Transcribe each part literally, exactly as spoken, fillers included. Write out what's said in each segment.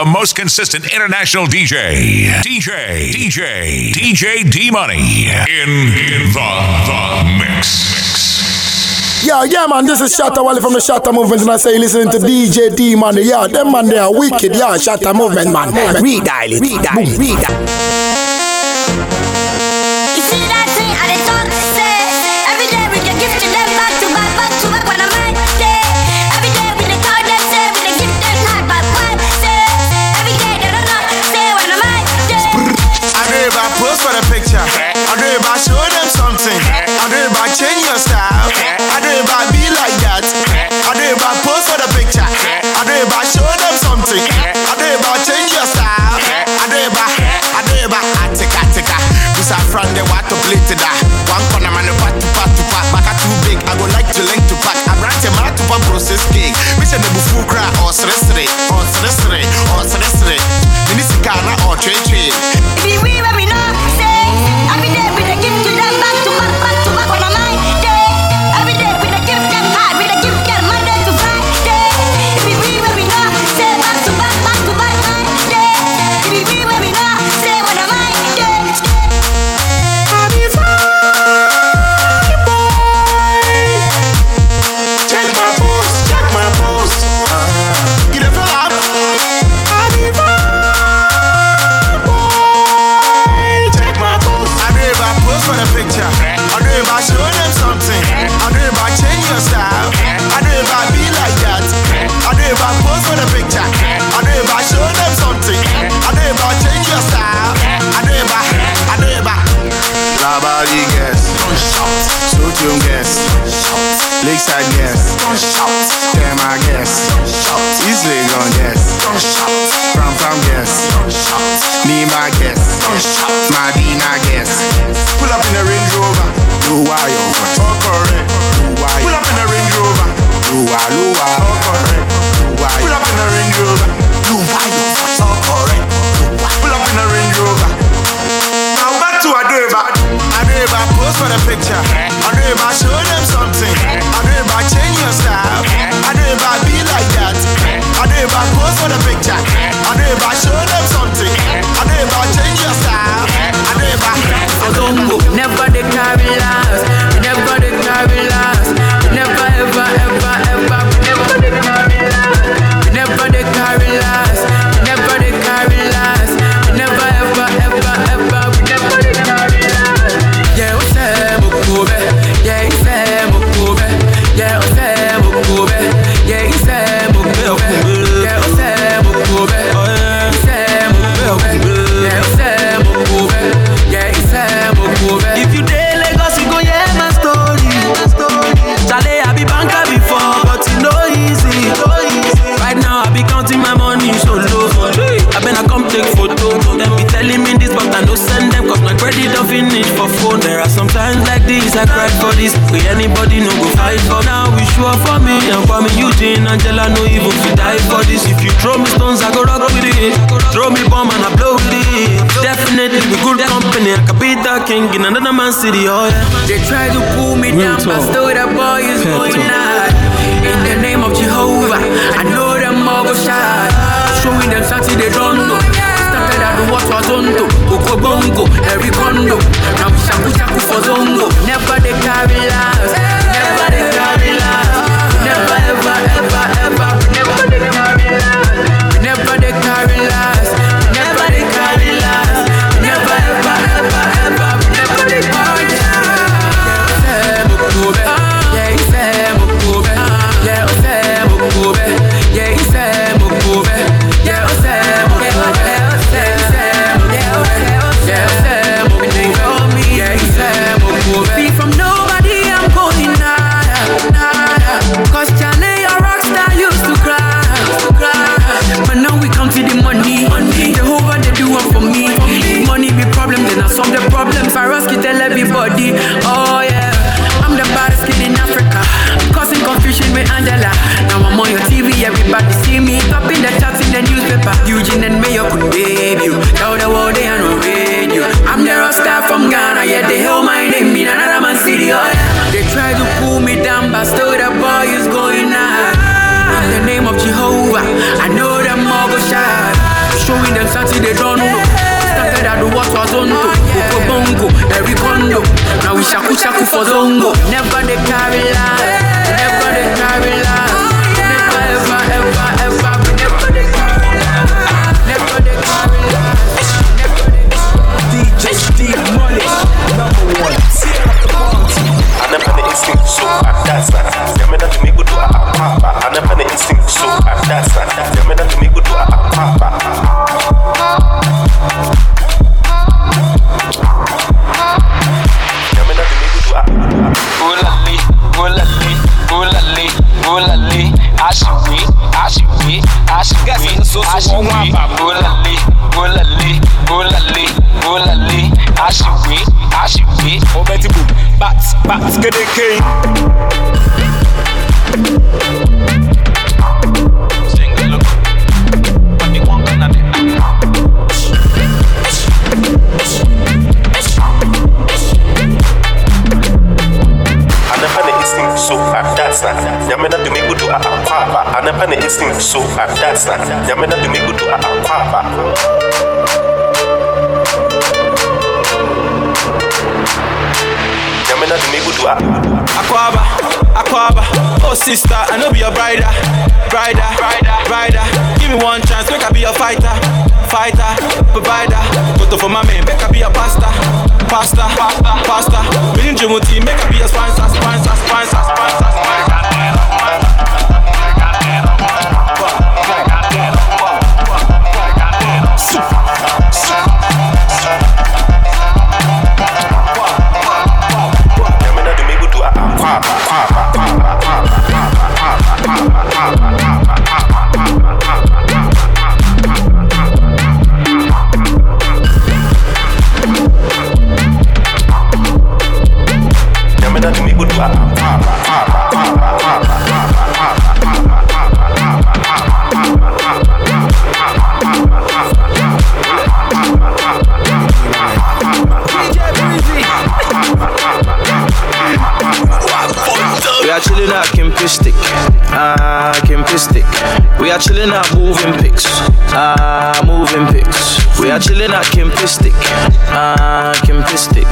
the most consistent international D J, DJ, DJ, DJ D Money in, in the, the mix. Yeah, yeah, man, this is Shatta Wale from the Shatta Movement, and I say listening to D J D Money. Yeah, them man, they are wicked. Yeah, Shatta Movement, man. Redial it, redial it, redial it. I know them all go shout. Saturday dawn. Started at the water zone. Coco bongo, every condo. Now we shaku shaku for zongo. Never they carry lies. Never they carry lies. Never ever ever ever. Never they carry lies. Never they carry lies. Never they carry lies. D J D Money, number one. I never the instinct, so I dance. Tell me that you make good to a papa. I never the instinct, so I dance. Tell me that you make good to a papa. I should be, I should be, I should be, I should be, bully, bully, bully, bully, I should be, I should be, oh Betty Boo, bats, bats, get a king. Single look, but they won't get nothing. I never did this thing, so I danced. Yammy that to me good to a papa. I never did this thing, so I danced. Yammy that to me good to a papa. Yammy that to me good to a Aquaba, Aquaba. Oh sister, I know be your brider, brider, brider, brider. Give me one chance, make I be a fighter, fighter, provider. Go to for my man, make I be a pastor, pastor, pastor, pastor. Within Jimoti, make I be a sponsor, sponsor, sponsor, sponsor, sponsor. Chilling out Kimpistic, ah uh, Kimpistic. We are chilling out moving pics, ah uh, moving pics. We are chilling out Kimpistic, ah uh, Kimpistic.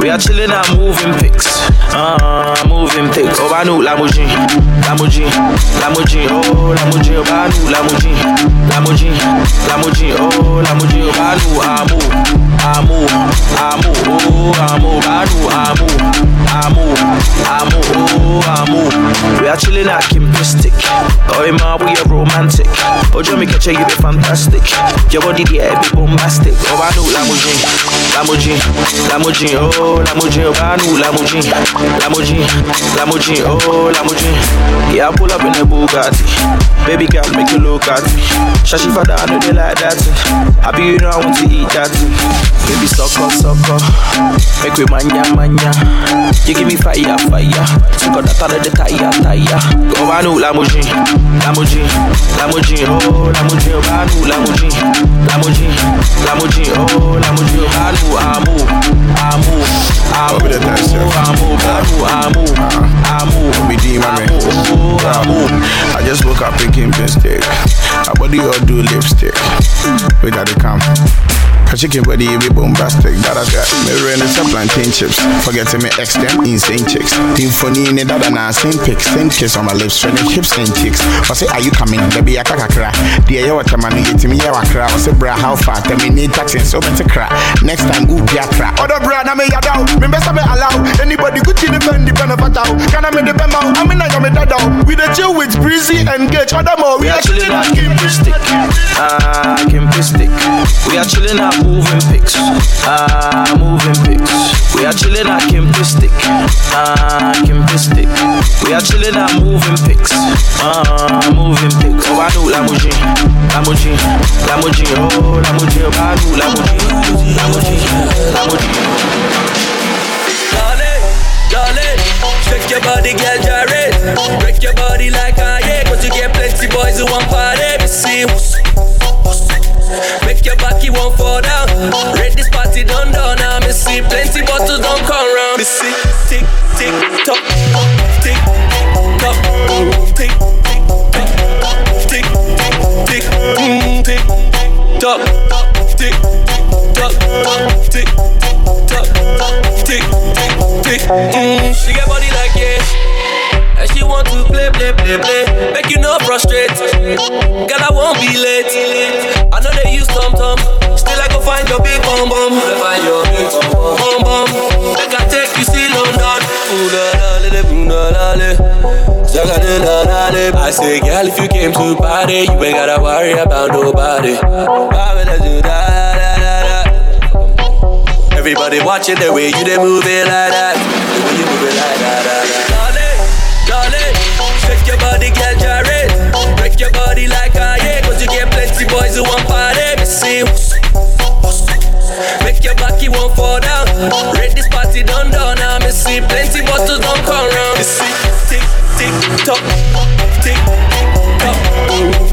We are chilling out moving pics, ah uh, moving pics. Oh banu Lamborghini, Lamborghini, Lamborghini. Oh Lamborghini, banu Lamborghini, Lamborghini, Lamborghini. Oh Lamborghini, banu amu, amu, amu. Oh amu, banu amu, amu, amu. Oh amu. We are chilling at Kimpistic. Oh, in my we are romantic. Oh, Jamaica, you be fantastic. Your body, yeah, be bombastic. Oh, I know Lamborghini, Lamborghini, Lamborghini. Oh, Lamborghini, I know Lamborghini, Lamborghini, Lamborghini. Oh, Lamborghini. Yeah, I pull up in a Bugatti. Baby girl, make you look at me. Shashi father, I know they like that. I be you know I want to eat that. Baby, sucker, sucker. Make we mania, mania. You give me fire, fire. So got that. The tire, tire. Go banu Lamborghini, Lamborghini, Lamborghini. Oh Lamborghini, banu Lamborghini, Lamborghini, Lamborghini. Oh Lamborghini, banu amu, amu, amu, amu, banu amu, amu, amu. I just woke up picking lipstick. How about you all do lipstick? We got the camp. A chicken body, be bombastic. That I got me running some plantain chips. Forgetting me ex them insane chicks. Team funny in it that I nah same pics, same kiss on my lips, running hips and chicks. I say, are you coming? Baby, I can't cry. Dear, you what I'm gonna get me? I cry. I say, bra, how far? Tell me need taxing, so better cry. Next time, ooh, yeah, cry. Other bra, I may allow. Me best I allow. Anybody could see the pen depend on that. Can I make the pen out? I mean, I got me that out. With a chill with breezy and gauge. Other more, we are chilling at Kimpistic. Ah, Kimpistic. We are chilling at moving pics, ah, uh, moving pics. We are chilling at Kimpistic, ah, uh, Kimpistic. We are chilling at moving pics, ah, uh, moving pics. Oh, I know Lamborghini, Lamborghini, Lamborghini. Oh, Lamborghini, I know Lamborghini, Lamborghini, Lamborghini. Darling, darling, shake your body, girl, gyrates. Break your body like I am, 'cause you get plenty boys who want party. See what's make your backy won't fall down. Rate this party done done now. Me see plenty bottles don't come round. Me see tick tick tock, tick tock, tick tick tock, tick tick tick tick tock. tick, tock, tick, tock, tick, tick. Mm, she got body like yeah, and she want to play, play, play, play. Make you no frustrate, girl I won't be late. I know they use tom tom, still I go find your big bum bum. Find your big bum bum. Make I take you see London. Ooh la la la la la la. I say, girl, if you came to party, you ain't gotta worry about nobody. Everybody watching the way you they move it like that. The way you move it like that. Darling, darling, shake your body, girl, gyrate. Break your body like I am, cause you get plenty boys who want party. Make your back, you won't fall down. Rate this party, done done now. Me see plenty bottles don't come round. You see, tick, tick, tock, tick, tock,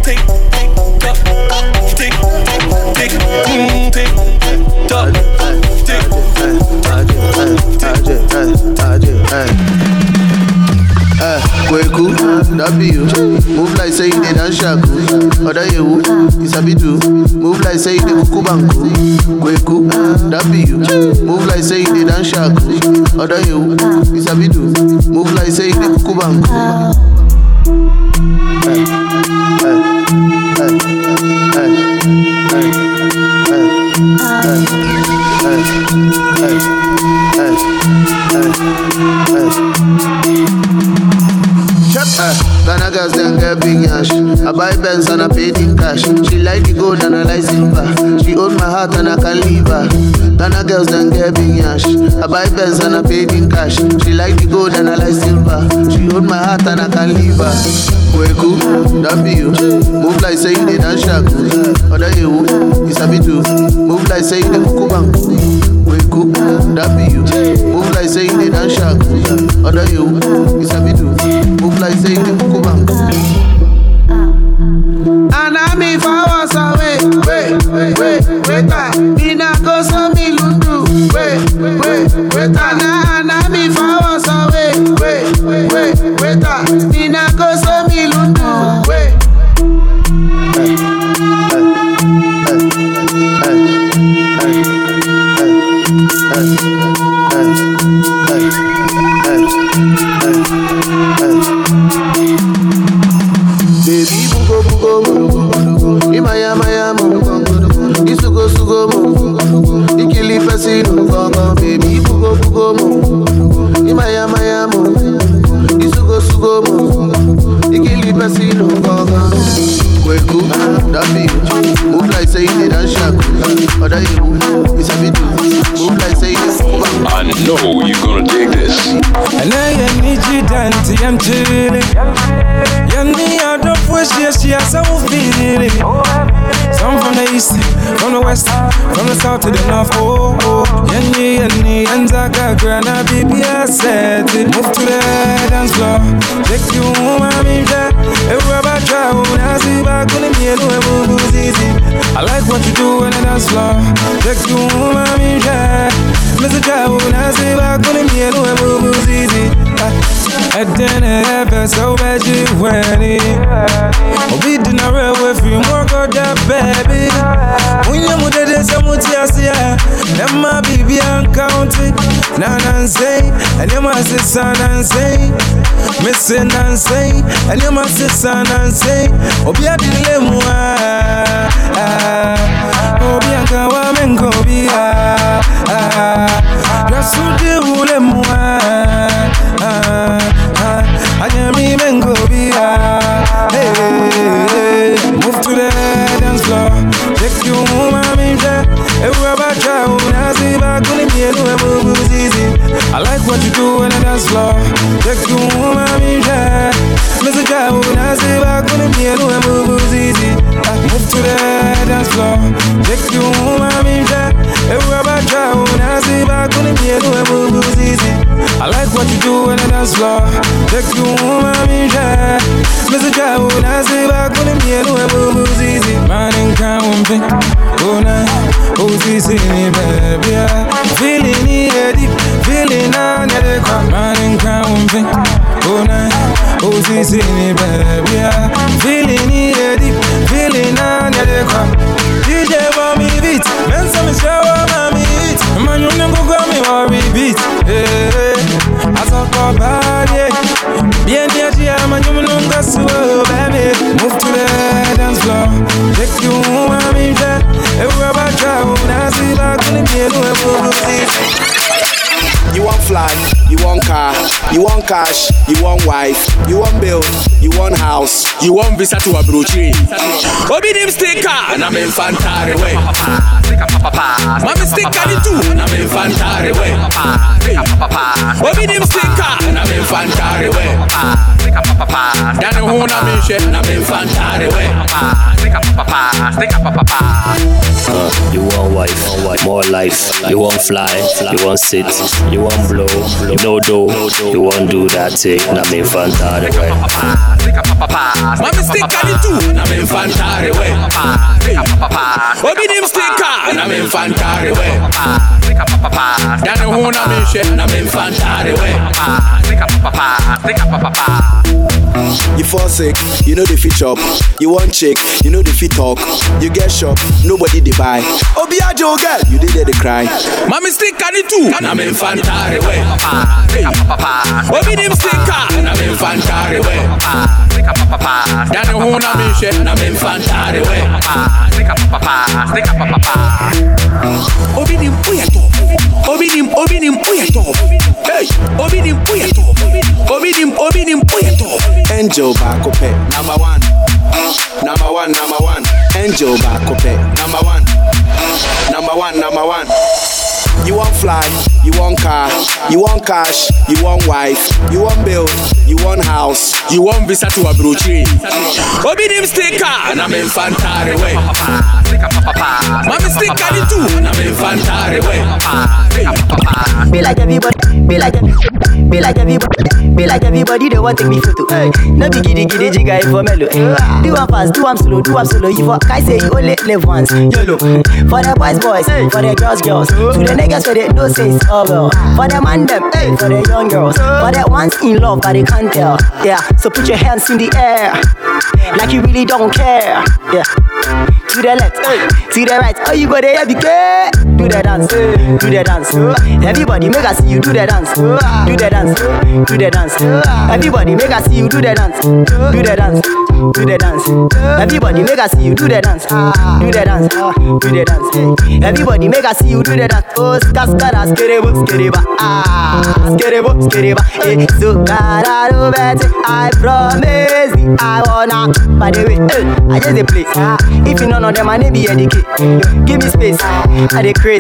tick, tock, tick, tick, tick, tock, tick, Kweku, that be you. Move like say you did shaku. Oda yewu, isabi do. Move like say you did kukubanku. Kweku, that be you. Move like say you did shaku. Oda yewu, isabi do. Move like say you did kukubanku. Hey, hey, hey, hey, hey, hey, hey, hey, hey, hey, hey. Ghana girls then get big yash. I buy Benz and I paid in cash. She like the gold and I like silver. She own my heart and I can leave her. Ghana girls then get big yash. I buy Benz and I paid in cash. She like the gold and I like silver. She own my heart and I can leave her. Kweku, that be you. Move like say you did and shaku. Oda yewu, isabi too. Move like say you did kukubanku. Kweku, that be you. Move like say you did and shaku. Oda yewu, isabi too. Move like say you go back. And I'm if I was away, wait, wait, wait, wait, Dina go so me lundu, wait, wait, wait, and I'm if I was away, wait, wait, wait, Dina go so me lundu, wait. I'm chilling, young me out of West, yes, yes, I will feel it. Some from the east, from the west, from the south to the north. Oh, oh, young me, young me, and Zaka, Grana, baby, I said it. Move to the dance floor, take you home, I'm in there. Everybody try, I see back on the middle, everyone's easy. I like what you do on the dance floor, take you home, I'm in there. Mister Jaw, I see back on the middle, everyone's easy. And then it happened so bad you went in. We did not run with you, more got that baby. When you moved it, some would just say, that my baby uncounted. Now, Nancy, and you must say, son, Nancy. Miss Nancy, and you must say, son, Nancy. Obia di lemoa. Obia kawa mengo bia. Rasu di lemoa. I can't even go be high. Hey, hey, hey. Move to the dance floor. Take you home, I'm in there. Everybody try, when I see back on the middle, everyone moves easy. I like what you do on the dance floor. Take you home, I'm in there. Mister Jai, when I see back on the middle, everyone moves easy. Move to the dance floor. Take you home, I'm in there. Everybody try, when I see back on the middle, everyone moves easy. I like what you do on the dance floor. Take you home, I'm in there. Mister Jai, when I see back on the middle, everyone moves easy. Man in crown, big, oh nah, oh see me baby, feeling it deep, feeling on the ground. Man in crown, big, oh nah, oh see me baby, feeling it deep, feeling on the ground. D J want me beat. want car, you want cash, you want wife, you want bills, you want house, you want visa to Abuja. Obi nim sticker, and I'm in Fantare way. Mami sticker ni too, and I'm in Fantare way. Obi nim sticker, and I'm in Fantare way. Dani who na me shit, and I'm in Fantare way. Uh, you want wife, more life. You want fly, you want sit, you want blow, you know do, you want do that thing. I'm in Fantare way. Mami sticker ni too, and I'm in Fantare way. Obi nim sticker, and I'm in Fantare way. Dani who na me shit, and I'm in Fantare way. You fall sick, you know the fit up. You want chick, you know the fit talk. You get shop, nobody they buy. Obi a Joe girl, you did they cry. Mami sticker ni too, and I'm in Fantare way. Obi nim sticker, and I'm in Fantare way. Dani who na me shit, and I'm in Fantare way. Obi nim uya top, Obi nim Obi nim uya top. Hey, Obi nim uya top, Obi nim Obi nim uya top. Angel Bakope, number one. Number one, number one. Angel Bakope, number one. Number one, number one. You want fly, you want car, you want cash, you want wife, you want bills, you want house, you want visa to Abuja. Obi nim sticker, and I'm in Fantare way. Mami sticker ni too, and I'm in Fantare way. Be like everybody, be like, be like everybody, be like everybody. They want take me photo. Hey, no be giddy giddy jigga for melo. Do am fast, do am slow, do am slow. You for I say you only live once. Yolo for the boys, boys, for the girls, girls. To the niggas for the no sense over. For the man them, hey, for the young girls. For the ones in love but they can't tell. Yeah, so put your hands in the air, like you really don't care. Yeah, to the left, hey, to the right. Oh, you go there, be care. Do the dance, do the dance. Everybody make us see you do the dance, do the dance, do the dance. Everybody make us see you do the dance, do the dance, do the dance. Everybody make us see you do the dance, do the dance, do the dance. Everybody make us see you do the dance. Oh, skara skerebo skereba, ah, skerebo skereba. Eh, so kara do bete, I promise you, I wanna. By the way, I just a place. If you know none of them, I need be educated. Give me space, I dey crazy.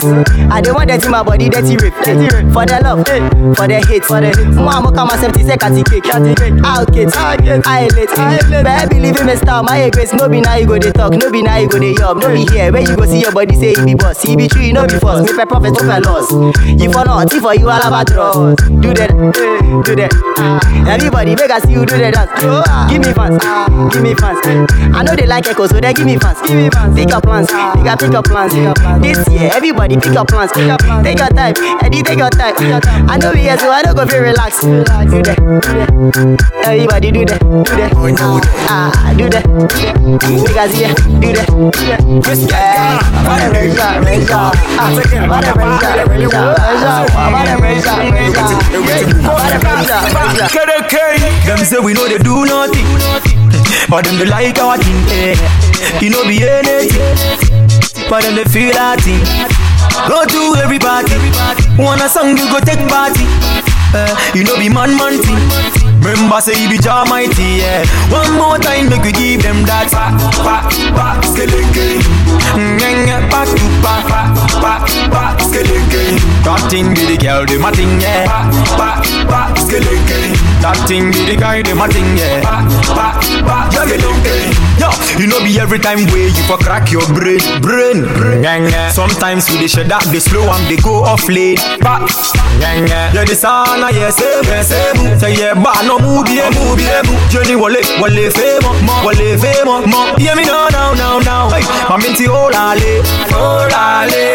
I dey want that in my body, that you rape, that you rape. For the love, for the hate, for the hate. Mama come and seventy seconds, cake, I'll get, I let, baby leave me star, my grace. No be now you go dey talk, no be now you go dey yob, no be here where you go see your body say he be boss, he be true, no be false. Me pay profit, no pay loss. You for not, if for you all about trust. Do that, do that. Everybody make us see you do the dance. Give me fans, give me fans. I know they like echo, so they give me fans. Pick up plans, pick up, pick up plans. This year, everybody pick up plans. Take your time, Eddie, take your time. I know we here, so I don't go feel relaxed. Do that, do that. Everybody do that, do that. Ah, do that. Make us here, do that. Just yeah, what a raise up, raise up. What a raise up, raise up. What a raise up, raise up. What a raise up, raise up. K D K, them say we know they do nothing, but them they like our thing. Eh, you know be anything, but them they feel that thing. Go to everybody, wanna song you go take party. Uh, you know be man man thing. Remember say you be Jah mighty. Yeah. One more time make we give them that. Back back back skeleke, ngenga back to back back back skeleke. That thing be the girl do my thing. Yeah. Back back back skeleke, that thing be the guy do my thing. Yeah. Back back back skeleke. Yo, you know be every time way you for crack your brain brain. Ngenga. Sometimes we dey shut up, they slow and they go off late. Back ngenga. Yeah, this all. Na yes, yes, yes. Say yeah, ba no moody, moody, moody. Johnny Wale, Wale fame, Wale fame, mo. Yeah, me now, now, now, now. My minty olale, olale.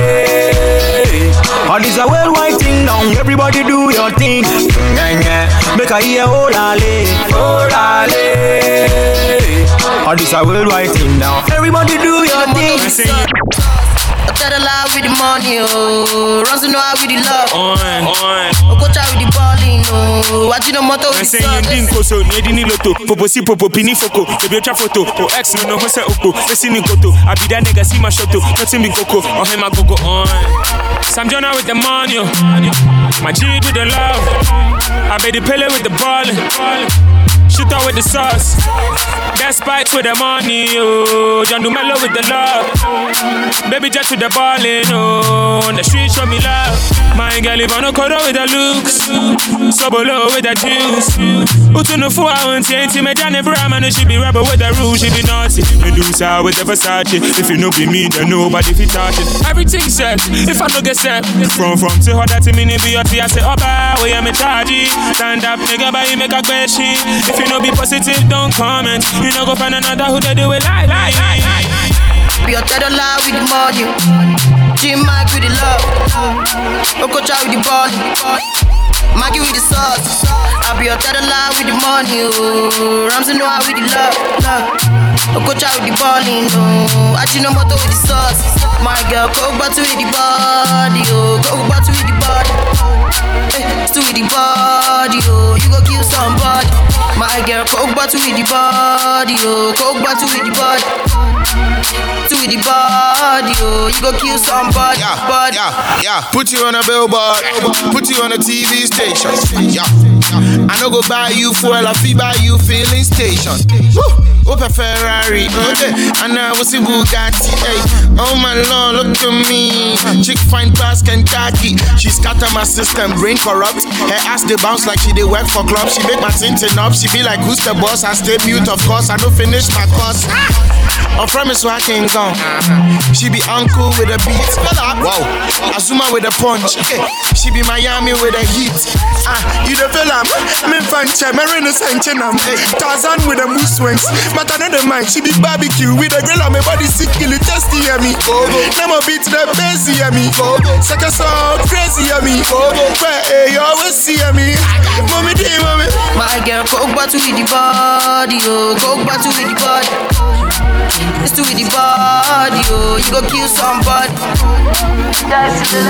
All is a worldwide thing now. Everybody do your thing. Make I hear olale, olale. All is a worldwide thing now. Everybody do your thing. Shatta Wale with the money, oh. Runs in the house with the love. On, on. Okocha with the balling, oh. Watching the motor with the sun. Nsenye ndinko so, nyedi ni loto. Popo si popo, pini foko. Baby ocha photo. O ex, no no hose oko. Lesi ni koto. Abida nega si ma shoto. Nothing be koko. On him I go go on. Sam Jonah with the money, oh. My G with the love. I be the Pele with the ballin'. Shoot out with the sauce. That's spikes with the money, oh. John Dumelo with the love. Baby Jet with the ballin', oh. On the street show me love. My girl Ivano Kodo with the looks. Sobolo with the juice. Utunufu auntie, me Johnny Brahman. She be rebel with the rules, she be naughty. Medusa with the Versace. If you know be me, then nobody fi touch it. Everything set, if I no get set. From from to her that me be your tea. I say, Oba, we am a chargy. Stand up, nigga, but you make a question. If you know be positive, don't comment. You know go find another who they do it like, like, like, like. Be a tether lie with the money. Jim Mike with the love. Okocha with the ball. Maggie with the sauce. I be a tether lie with the money. Ramsey know how with the love. Okocha with the ball. Ajinomoto with the sauce. My girl, go back to with the body. Go back to with the body. Hey, to with the body, oh, you go kill somebody. My girl, coke bottle with the body, oh, coke bottle with the body. To with the body, oh, you go kill somebody. Yeah, body. Yeah, yeah. Put you on a billboard, put you on a T V station. Yeah, yeah. I no go buy you fuel, I fee buy you filling station. Woo. Opa Ferrari, okay, and I was in Bugatti, hey. Oh my lord, look at me. Chick fine past Kentucky. She scatter my system, brain corrupt. Her ass they bounce like she they work for club. She make my tintin up, she be like, who's the boss? I stay mute, of course, I don't finish my course. On premise where I can go. She be uncle with a beat. Wow. Azuma with a punch. Hey. She be Miami with a heat. Ah, you the film. Me fancha, me reno sanchenam. Tarzan with a moose wings. But I know the man. She be barbecue with a grill on my body sick kill it tasty at me. Now my beat the busy at me. Second song crazy at me. But hey, you always see at me. Mommy, day, mommy. My girl, coke battle with the body, oh, coke battle with the body. It's to with the body, oh, you go kill somebody. That's the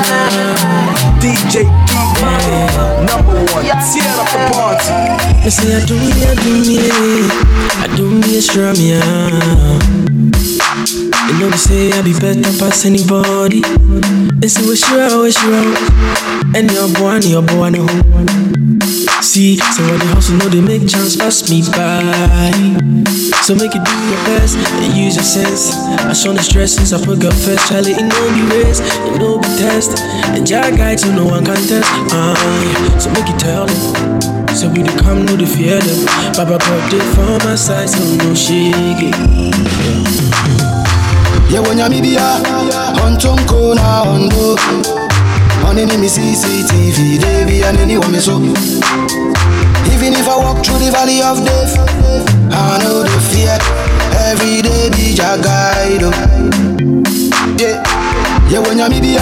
D J D Money, number one, tear up the party. I say I do me, I do me, I do me a strum, yeah. You know they say I be better past anybody. They say we sure, we sure. And your boy, and your boy, no. See, so when they hustle, know they make chance pass me by. So make it do your best and use your sense. I shown the stress since I forgot first. Charlie, it no be race, it no be test. And Jack guy till no one can test. Uh, yeah. So make it tell them. So we do come, no the fear them. Baba brought it from my side, so no shake it. Yeah, when you're media, on Chonko now, on book. On any C C T V, they be on anyone me so. Even if I walk through the valley of death, I know the fear. Every day be your guide. Yeah, yeah, when you're media,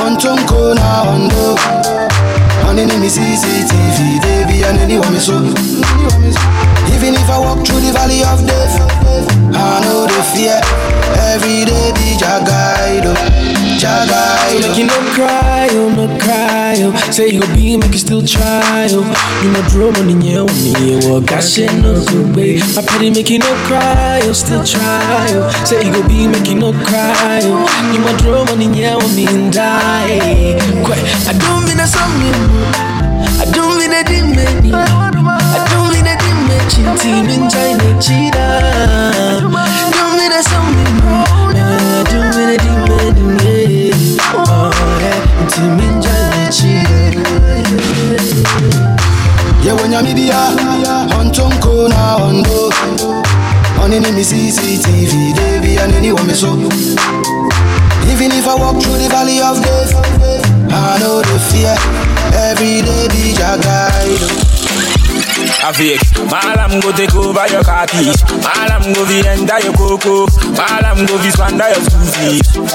on Chonko now, on book. On any C C T V, they be on anyone me so. Even if I walk through the valley of death, I know the fear. Every day be your guide. So make you no cry, oh, no cry, oh. Say you be, make you still try, oh. You no draw money, yeah, with me, oh. Got shit, no good way. My party make you no cry, oh, still try, oh. Say you be, make you no cry, oh. You no draw money, yeah, with me, and die. Quite, I don't mean a song, I don't mean a dimension. I don't mean a dimension. Team in China, cheetah. Don't mean a song, I don't mean a dimension. Yeah, when you're media, on Chonko now, on book. On any C C T V, they be on anyone me so. Even if I walk through the valley of death, I know the fear. Every day be your guide. Avik, malam go take over your car keys. Malam go be enter your coco. Malam go be squander your school.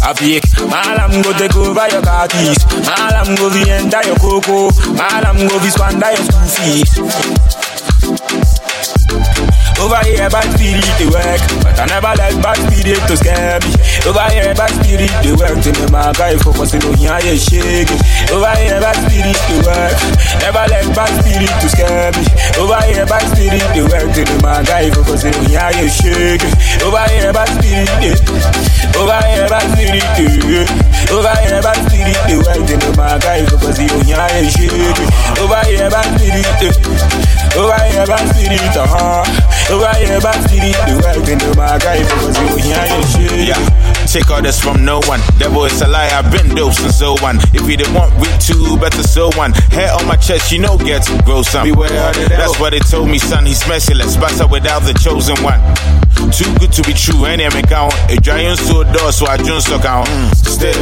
Avik, malam go take over your car keys. Malam go be enter your coco. Malam go be squander your school fees. Over here, bad spirit, they work. But I never like bad spirit to scare me. Over here, bad spirit, they work. To them, my guy focusing on here, yeah, shake it. Over here, bad spirit, they work. Never like bad spirit to scare me. Over here, bad spirit, they work. To them, my guy focusing on here, yeah, shake it. Over here, bad spirit, they Over here, bad spirit, they Over here, bad spirit, they work. To them, my guy focusing on here, yeah, shake it. Over here, bad spirit, they Over here, bad spirit, uh-huh. Over here, back to the world, and the my guy because you hear your shit. Yeah, take orders from no one. Devil is a lie. I've been dope since so one. If you don't want we two, better so one. Hair on my chest, you know, gets grow some. Beware, that's what they told me, son. He's merciless, buster without the chosen one. Too good to be true, any of me count. A giant so door, so I don't suck out. Mm, still,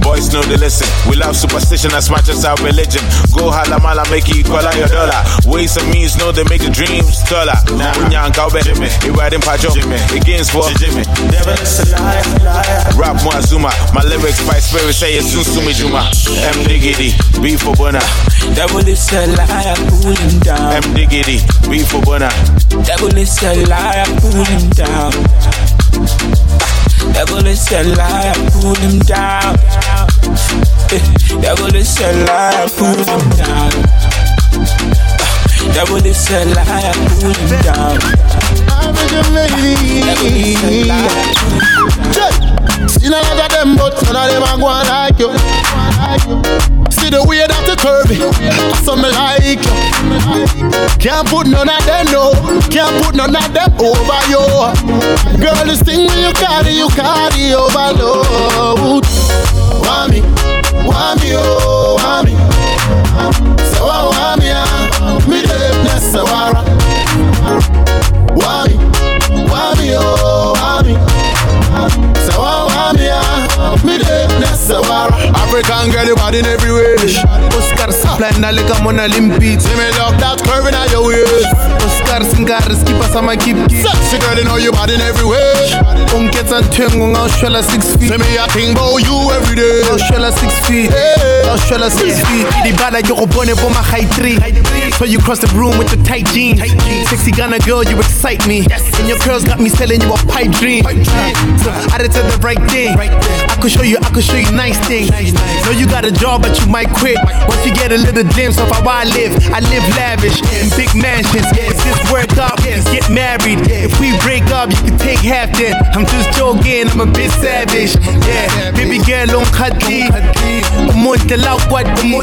boys know they listen. We love superstition as much as our religion. Go halamala, make it equal out your dollar. Ways and means know they make the dreams taller. Nah. Jimmy, he riding Pajo, Jimmy, against what? Jimmy, devil is a liar, liar. Rap more Zuma, my lyrics by spirit say it's soon to me Juma. M Diggity, B for Bona. Devil is a liar, pull him down. M Diggity, B for Bona. Devil is a liar, pull him down. Devil is a liar, pull him down. Devil is a liar, pull him down. Devil is a liar, pull him down. I'm a good lady. Devil is a liar. See none of them, but none of them are going like you. See the way that the curvy, some like you. Can't put none of them no, can't put none of them over you. Girl, this thing when you carry, you carry overload. Wami, wami, oh, wami. So wami, me deepness so I rock. Wami, wami, oh, wami. So wami, me deepness so I rock. African girl, you bad in every way. Oscar supply na like a Mona Limpid. See me lock that curve in your waist. Oscar singers keep us on my keep. Sexy girl, you know you bad in every way. Unkets and tongue, I'll show her six feet. See me a thing about you every day. I'll show her six feet. I'll show her six feet. The bad like you're born for my high three. So you cross the room with your tight jeans. Sexy Ghana girl, you excite me. And your curls got me selling you a pipe dream. So I did the right thing. I could show you, I could show you nice things. Know you got a job, but you might quit. Once you get a little glimpse of how I live, I live lavish in big mansions. If this work up, get married. If we break up, you can take half then. I'm just joking, I'm a bit savage. Yeah, baby girl on khadi. Omo te la wadi.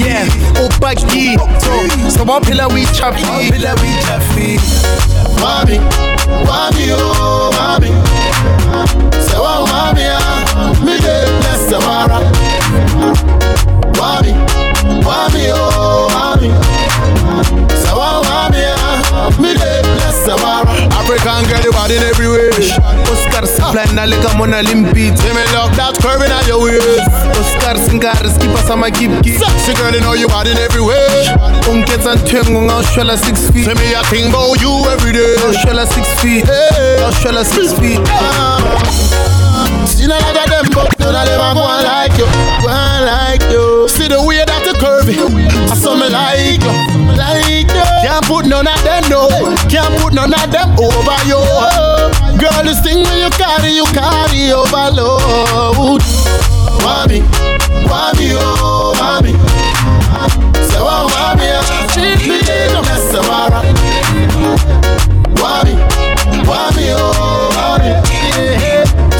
Yeah, opaki. So I'll pillar we chop feet. Wami, wami, oh, wami. So I'll wami, ah, me dey bless the wara. Wami, wami, oh, wami. So I'll wami, ah, me dey bless the wara. African girl, you bad in every way. Oscar supply na like a Mona Limpid. See me lock that curve in your waist. Oscar singers keep us on my keep keep. Sexy girl, you know you bad in every way. Unkets and tongue, I'll show her six feet. Say me a thing about you every day. I'll show her six feet. I'll show her six feet. See none of them, but none of them are going like you, going like you. See the way that the curvy, I saw me like you, like you. Can't put none of them no, can't put none of them over you. Girl, this thing when you carry, you carry overload. Wami, wami, oh, wami. So I want me a cheap little mess of my rock. Wami, wami, oh, wami.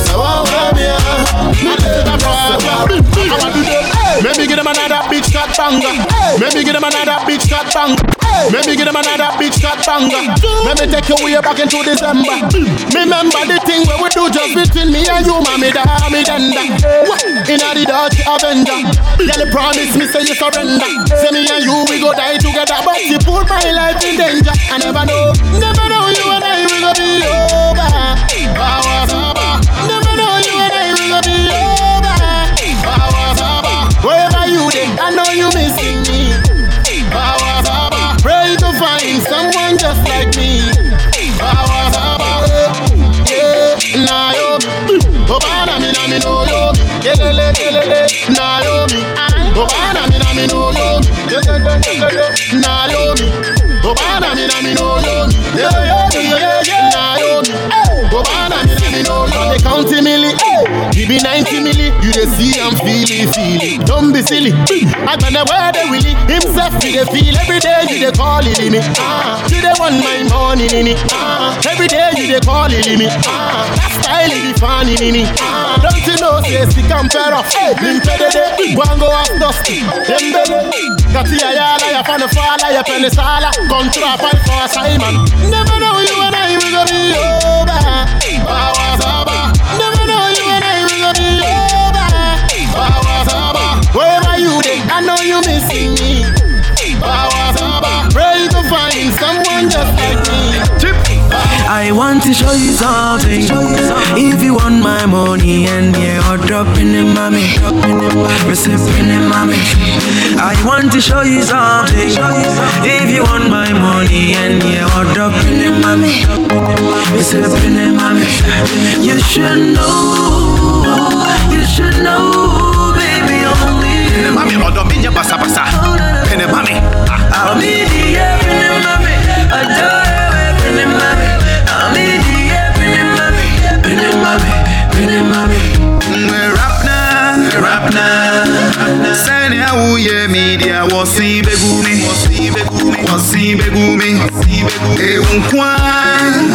So I want me a little mess of my rock. Maybe get him another bitch cut banger. Maybe get him another bitch cut banger. Maybe get him another bitch cut banger. Maybe take your way back into December. Remember the thing where we do just between me and you, mommy, da, me, danda. In a the Dutch Avenger. Girl, you promise me, say you surrender. Say me and you, we go die together. But you put my life in danger. I never know, never know you and I, we go be over. Powers over. Never know you and I, we go be over. Powers over. Wherever you did, I know you missing me. Powers over. Pray to find someone just like me. Power, power, yeah, nah, yo. Obana, me, nah, me, no, yo. Yeah, le, le, le, le, nah, yo. Obana, me, nah, me, no, yo. Yeah, le, le, le, le, nah, yo. Obana, me, nah, me, no, yo. Yeah, yeah, yeah. Be ninety milli, you dey see I'm feely, feely. Don't be silly. I don't know where they will really. Himself, you dey feel every day. You dey call it in me. Ah, you dey want my money in me. Ah, every day you dey call it in me. Ah, that style is funny in me. Ah, don't you know say sick and fair off? Limpede, wango off dusty. Dembele, kati ayala ya pan fala ya pan sala. Contra fight for Simon. Never know you and I will go be over. Bawazaba. Never know you and I will go be over. Bawazaba. Where are you then? I know you missing me. Bawazaba. Pray to find someone just like me. I want to show you something. If you want my money and yeah, or dropping in mommy, we're slipping in mommy. I want to show you something. If you want my money and yeah, or dropping in mommy, we're slipping in mommy. You should know, you should know, baby, only you. Mami, odomin ya pasa pasa. Pene mami, I'll be the pene mami. Adore pene mami. Send ya who ye media was see begumi, was see begumi, e unkwan,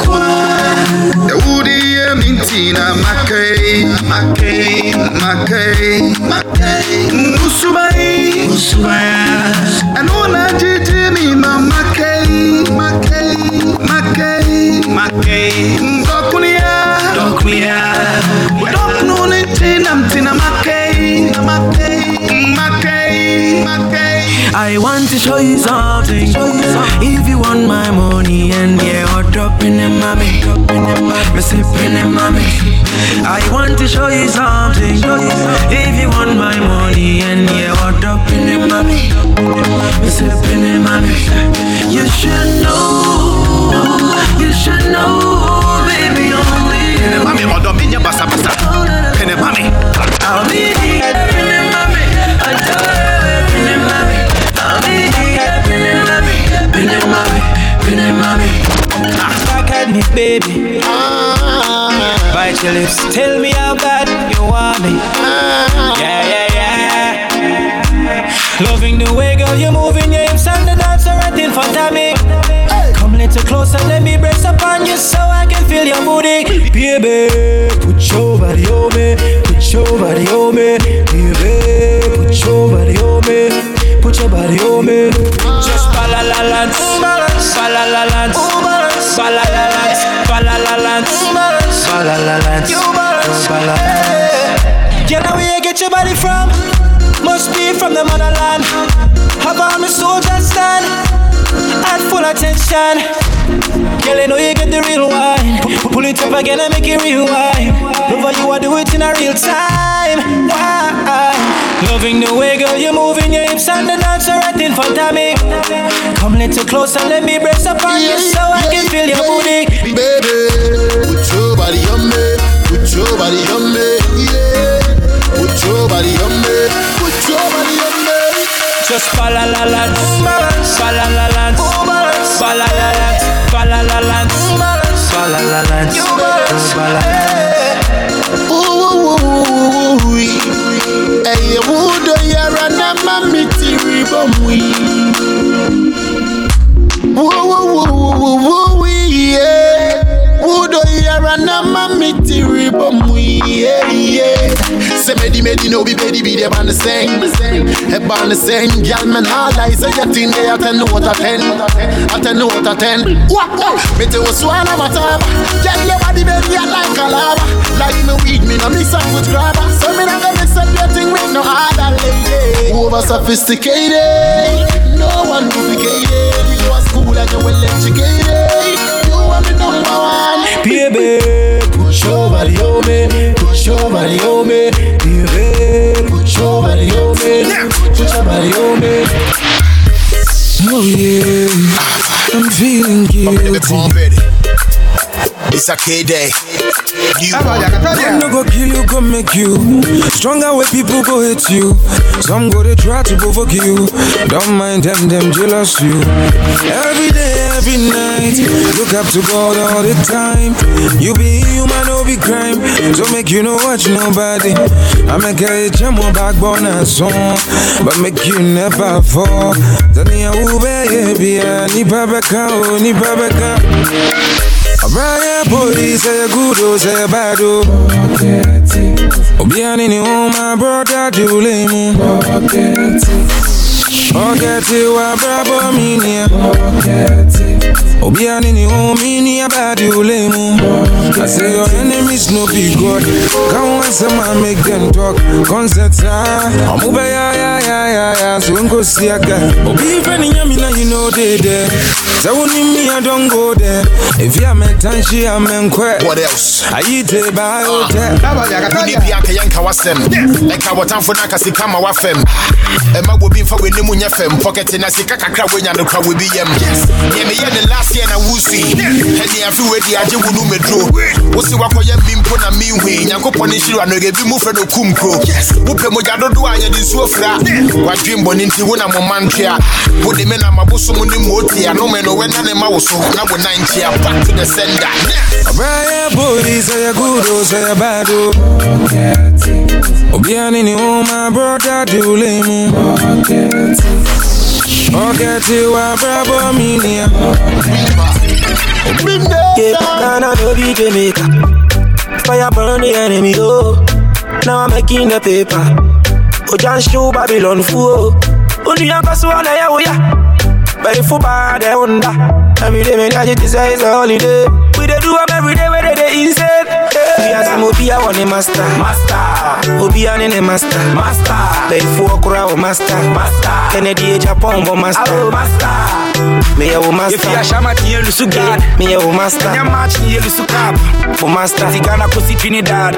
e udi ye mintina makay, makay, makay, makay, musubai, musubai, and all I did to me, ma makay, makay, makay, makay, mdokunia, dokunia, we don't know anything, I'm tina makay, makay. I want to show you something. If you want my money and yeah, or dropping in mommy, me sipping in mommy. I want to show you something. If you want my money and yeah, or dropping in mommy, me sipping in mommy. You should know, you should know, baby, only you. Mommy, or dropping your basa basa. Pene mommy, I'll be the mommy. Look at me, baby. Ah, bite your lips. Tell me how bad you want me. Ah, yeah, yeah, yeah. Loving the way, girl, you're moving your hips and the dance right in front of me. Hey. Come a little closer, let me brace upon you so I can feel your booty, baby. Put your body on me, put your body on me, baby. Put your body on me, put your body on me. Just balalance. Balalance, balalance, balalance, balalance, balalance, you balance, balance. You know where you get your body from? Must be from the motherland. Have all my soldiers stand and full attention. Girl, you know you get the real wine. Pull it up again and make it real wine. Over you, I do it in a real time. Why? Loving the way, girl, you're moving your hips and the dance right in front of me. Come little closer, let me brace up on you so I can feel your booty. Baby, put your body on me, put your body on me, yeah. Put your body on me, put your body on me. Just balalance, balalance, balalance, balalance, balalance, balalance, balalance, you balance. Ooh, ooh, ooh, ooh, ooh. Hey, would I run a mammy tea bomb? We woo woo woo woo, yeah. Would I run a mammy tea bomb? We, yeah, yeah. Say, Medi, Medi, no, be Medi, be there, man, the same. About the same, girl, man, all I say, I think they attend what I attend. I tell you what I attend. But it was one of my time. Get your body, baby, I like a lava. Like me, weed, me, no, mix up with grabber. So, me, I'm gonna mix up your thing with no other lady. Over sophisticated, no one complicated. You are school and you well educated. You are the number one. Baby, put your body on me, put your body on me. Baby, put your body on me, put your body on me. Oh yeah, I'm feeling guilty. It's a K-Day. I'm not gonna kill you, gonna make you stronger where people go hate you. Some go to try to provoke you. Don't mind them, them jealous you. Every day, every night, look up to God all the time. You be human, no be crime. Don't make you no watch nobody. I make a jam on backbone and song, but make you never fall. Then you will be a ni babaka, oh ni babaka. A brother boy say good, oh say bad, oh. Be an in you, my brother, do lay me. Forget it, what bravo me near. Forget it. Oh, be an any home in about you, Lemo. I say your enemies no be good. Come once a man make them talk. Concerts are. I'm over, yeah, yeah, yeah, yeah, yeah. So I'm go see a guy. Oh, be friendly, I mean, you know, they there. So only me, I don't go there. If you are meant to, she am in quack. What else? I eat a bio. Like our town for Nakasikama Wafem. And I will be for winning. Munya fem pocket na sika kakra we nyane kwa we bi yam ye me ye the last year na wusi he afi we di aje wonu medro wo si wakoya mi mpo na mi hwe yakopon ni shiru anoge bi mu fe no kumkro wo pe moja dodo anya di su ofra wadwimbo ni nti wo na mo mantia wo de me na mabuso mu ni mo tia no me no we na ne ma wo so na go ninety back to the sender abaya boy say good o say bad o obiani ni o my brother do lemu. Forget you are bravo me near. Keep on a baby Jamaica. Fire burn the enemy, oh. Now I'm making the paper. Oh, John show Babylon fool. Only I'm going to swallow you, yeah. But if you buy the Honda, every day me I just desire is a holiday. We they do up every day, where they insane. We are some Obia on a master, master. Obia on a master, master. They four crowd master, master. Kennedy Japan for master, master. Me a master. If you are Shamati you lose God. Me a master. If you match you lose cap. For master. If you gonna go see Trinidad,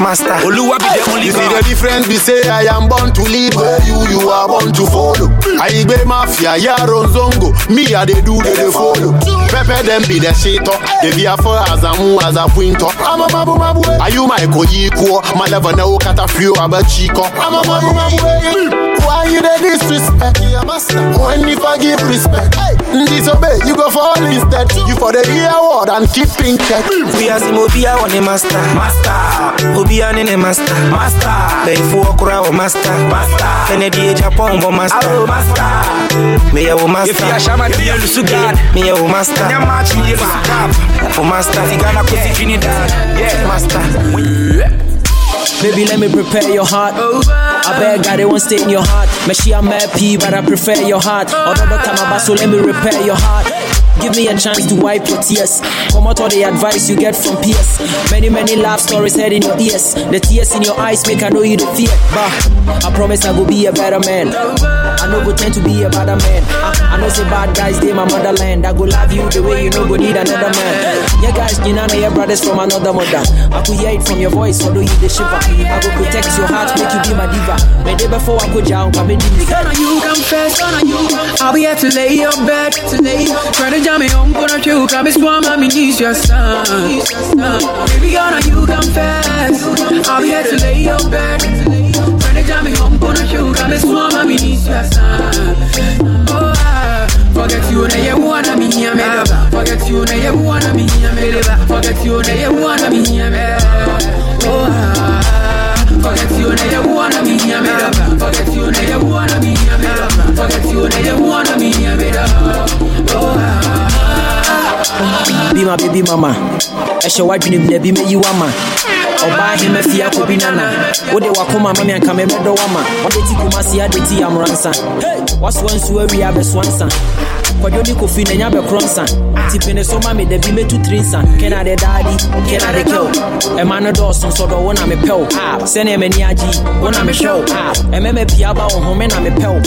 master. Oluwa be the only. You see the difference? We say I am born to lead where you you are born to follow. I be mafia, yaro zongo. Me a they do they follow. Pepe them be the shaitan. They be a for as a mu as a pointer. I'm a mabu. Are you my Koyiko? My lover now cut a few about Chico. I'm a man, why you the disrespect? When you forgive respect, disobey, you go for all instead. You for the year award and keep in check. We are Simobia on a master, master. Obia on a master, master. They four crowd master, master. Kennedy Japan for master, master. Me a master. If you are Shaman, you are Lusugad. Me a master. I'm matching you for master. You gonna go to Trinidad. Yeah. Master. Baby, let me prepare your heart. I bet God it won't stay in your heart. Maybe I'm happy, but I prefer your heart. Another time I'm back, so let me repair your heart. Give me a chance to wipe your tears. Come out all the advice you get from peers. Many, many love stories heard in your ears. The tears in your eyes make I know you don't fear. But I promise I will be a better man. I know go tend to be a better man. I, I know say bad guys, they my motherland. I go love you the way you know go need another man. Yeah guys, you know your brothers from another mother. I could hear it from your voice, although you the shiver. I go protect your heart, make you be my diva. My day before I go down, I made you. Son of you, come first, son of you. I'll be here to lay your back, to lay your credit. I'm gonna kill you, promise one, mommy needs your son. Baby, I know you come fast. I'll be here to lay your back. When they jam me, I'm gonna kill you, promise one, mommy needs your son. Oh, ah. Forget you, now you wanna be here, man. Forget you, now you wanna be here, man. Forget you, now you wanna be here, man. Oh, ah. Forget you, now you wanna be here, man. Forget you, now you wanna be here, man. Forget you, now you wanna be here, man. Be my baby mama. I shall wipe him, be me you ama. Or buy him a fear to be nana. What they walk home, and come and do ama. What they take my sea, the tea, I'm ransom. What's one swear we have a swanson? But you need to feel and you have a cronson. Tipping the summer made the be to three son. Can I the daddy? Can I the kill? A man of Dawson, so the one I'm a pill. Send him a niaji, one I'm a show. A meme piaba on home and I'm a pill.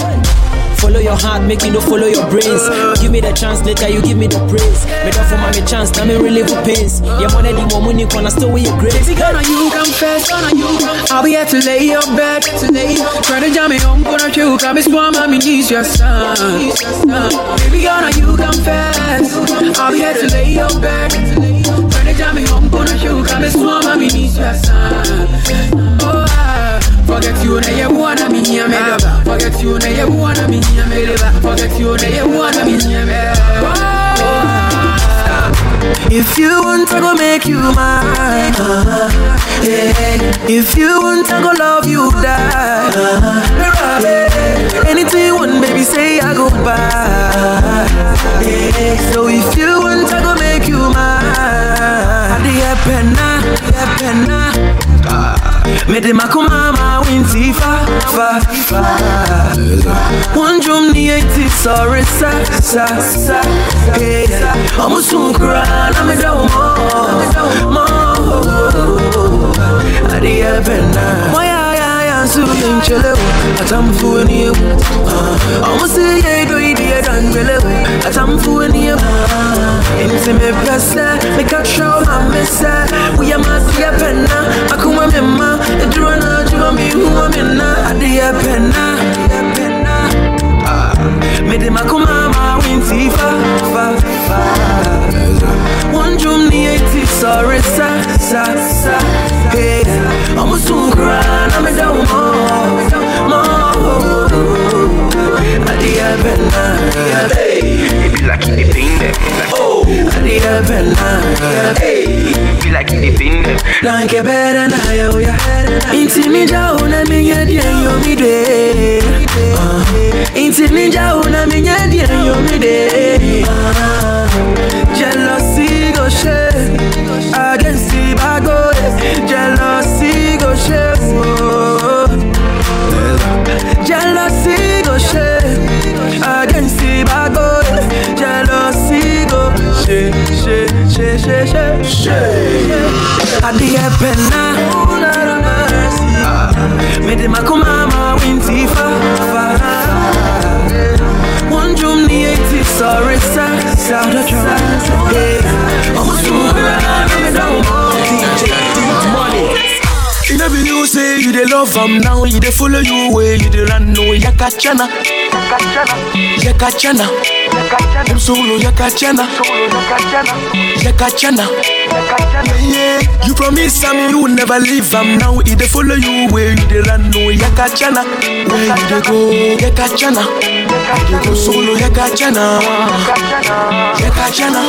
Follow your heart, make me no follow your brains. Give me the chance, later you give me the praise. Made up for my chance, now me really good pains. Yeah, money, the more money, gonna stay with your grace. Gonna you come first, gonna you. I'll be here to lay your back, to lay. Try to jam me, I'm gonna kill. Promise one, mommy needs your son. Baby, gonna you come first. I'll be here to lay your back, to lay. Try to Anytime I home, gonna show, come and swam, I mean, it's your son. Oh, ah, forget you, never wanna be near me. Forget you, never wanna be near me. Forget you, never wanna be near me. If you want, I go make you mine. Uh, yeah. If you want, I go love you, die. Uh, yeah. Anything you want, baby, say I go buy. Yeah. So if you want, I go make you mine. Adiye penna, adiye penna. Me de makuma ma winti fa fa fa. One drum ni eighty, sorry sa sa sa. Yeah. I'm so cry. I'm a dog, I'm a dog, I did have a night. Why I am so in Chile, at some fool near. Almost a day, do it, dear, and below. At some fool near. Intimate pressure, the catch out, I'm a we are must be a penna. I come on, Emma, the drone, you are me, who am in. I did have a penna. Made him a command, windy, fa, fa. One drum the eighty, sorry, sa, sa, sa. Hey, I'm a soon grind, I'm a down, more. I did have a night, hey. It be like in the pain, oh. I did have a night, hey. It be like in the pain, like a bed and I owe ya. Into me down, I mean, yeah, you'll be there. Into me down, I mean, yeah, you'll be there. Jealousy go shame against the bago. Jealousy go shame. Jealousy go shame against the bago. Jealousy go shame, shame, shame, shame, shame, shame. I be a penna. Me de makumama winti fa. One drum the eighty, sorry, sir. Sound of trouble, yeah. I'm a super I'm down. D J D Money. In every you say you dey love them now, you dey follow you way, you dey run no yakachana, yakachana, yakachana. I'm solo yakachana, yakachana, yakachana. Yeah, you promise me you never leave them now, you dey follow you way, you dey run no yakachana, where you dey go yakachana. You go solo, you got Jana. You got Jana.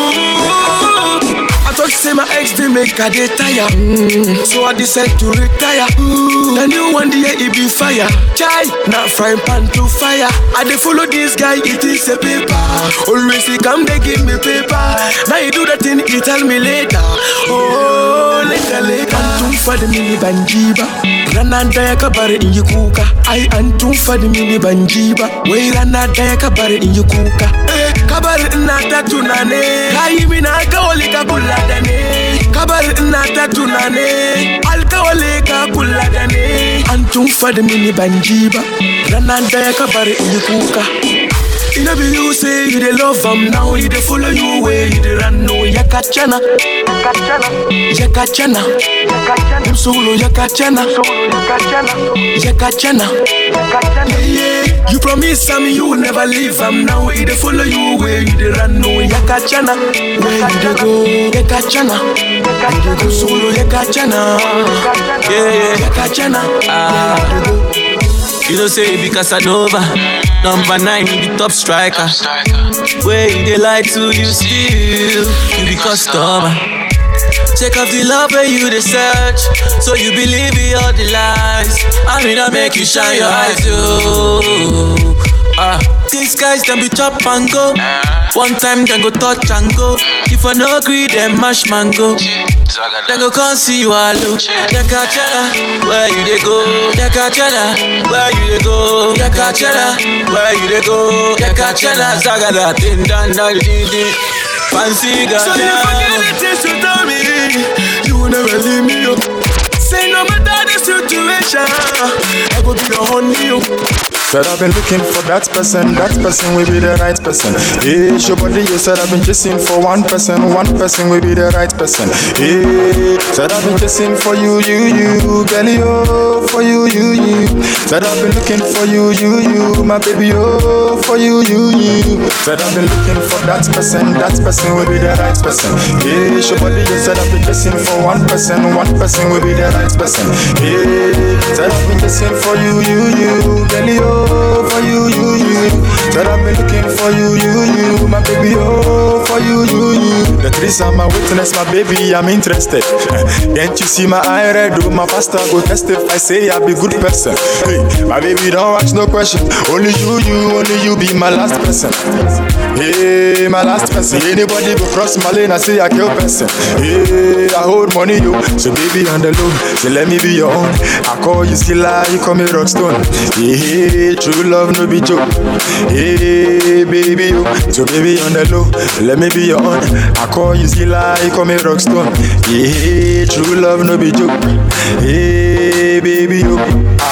I thought say my ex they make her they tire, mm. So I decided to retire. Mm. The new one day it be fire, chai, not frying pan to fire. I dey follow this guy, it is a paper. Always he come they give me paper. Now he do that thing, he tell me later. Oh, later, later. Antum for the mini banjiba. Ranadaya kabare in your kuka. I antum for the mini banjiba. Way ranadaya kabare in your kuka. Eh, kabare nata tunane. Kai minaka olika buladane. Kabare nata tunane. Alka olika buladane. Antum for the mini banjiba. Ranadaya kabare in your kuka. You know you say you dey love them now, you dey follow you way, you dey run no yakachana, yakachana, yakachana, yakachana. I'm solo yakachana, solo yakachana, yakachana, yakachana. Yeah, yeah. You promise me you never leave them now, you dey follow you way, you dey run no yakachana, where you dey go yakachana, you dey go solo yakachana, yeah, yakachana. Ah, you don't say it be Casanova. Number nine, you be top striker. Where they lie to you, still you be customer. Check off the love where you dey search, so you believe in all the lies. I mean, I make you shine your eyes, yo. Ah, these guys can be chop and go. One time can go touch and go. If I no agree, then mash mango. They go come see you alone. Yakachana, where you dey go? Yakachana, where you dey go? Yakachana, where you dey go? Yakachana, zagada, ding dang dang ding ding. Fancy girl. So you forget the things you told me, you never leave me up. Say no matter the situation. Sha, I go do the honey. Said I've been looking for that person, that person will be the right person. Hey, show body, you said I've been chasing for one person, one person will be the right person. Hey, said I've been chasing for you, you, you, girl, oh, for you, you, you. Said I've been looking for you, you, you, my baby, oh, for you, you, you. Said I've been looking for that person, that person will be the right person. Hey, show body, you said I've been chasing for one person, one person will be the right person. Hey, said I've been chasing for you, you, you, girl, oh, for you, you, you. Said I've been looking for you, you, you. My baby, oh, for you, you, you. The trees are my witness, my baby, I'm interested. Can't you see my eye red? Do my pastor go testify, say I be good person. Hey, my baby, don't ask no question. Only you, you, only you be my last person. Hey, my last person. Anybody go cross my lane, I say I kill person. Hey, I hold money, you. So baby, on the low, so let me be your own. I call you Silla, you call me Rockstone. Hey, true love no be joke. Hey baby, yo. So baby on the low, let me be your own. I call you Zilla, you call me Rockstone. Hey, true love no be joke. Hey baby, yo.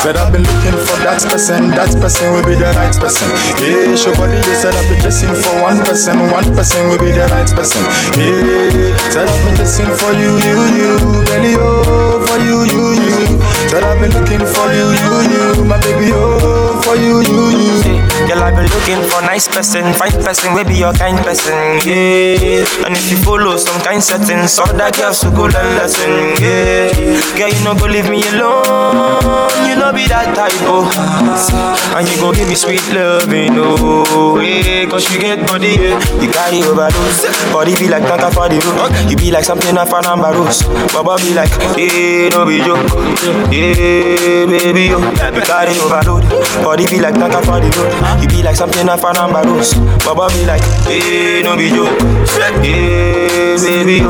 Said I've been looking for that person, that person will be the right person. Hey, show body, you said I've been chasing for one person, one person will be the right person. Hey, said I've been chasing for you, you, you, baby, oh, for you, you, you. Said I've been looking for you, you, you, my baby, oh. For you, you, you. Girl, I've been looking for nice person, fine person, will be your kind person, yeah. And if you follow some kind settings, all that girls will go learn lesson, yeah. Girl, you no go leave me alone, you no be that type, oh. And you go give me sweet loving, oh, yeah. Cause you get body, yeah. You carry overdose, body be like tanker for the road. You be like something I found on barrows. Baba be like, hey, no be joke, yeah, baby, oh. You carry overload. Body be like tanker for the road. You be like something I found on barrows. Baba be like, hey, no be joke. Hey, baby.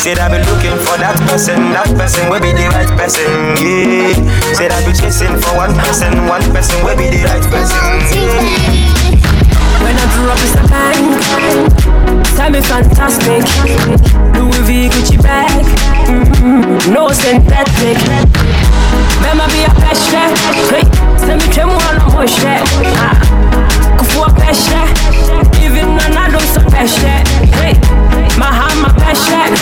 Said I be looking for that person, that person will be the right person. Yeah. Said I be chasing for one person, one person will be the right person. Yeah. When I grew up, it's a bang. Time is fantastic. Louis V, Gucci bag. Mm-hmm. No synthetic. Remember be a passion. Let me tell you how I'm going to go for a passion. Even when I don't so passion. Hey, my heart, my passion.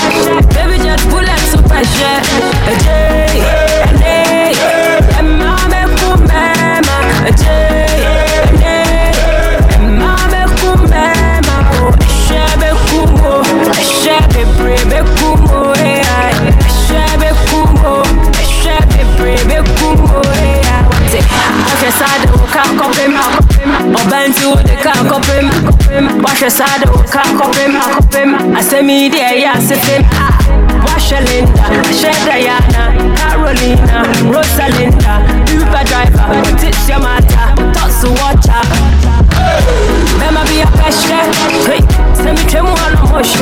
Baby, just pull up so passion. A day, a day. And my man, cool man. A day, a day. And my man, cool man. Oh, I shall be cool. I shall be brave, be cool. I shall be cool. I shall be brave, be cool. Watch your side, can't cop him. Or bend to the can't cop him. Watch your side, can't cop him. I say me there, yeah, sit him. Wash your Linda, Shed Diana, Carolina, Rosalinda, Uber driver, teach your mother, talk to water. Remember be a pressure. Send me trim on a hush.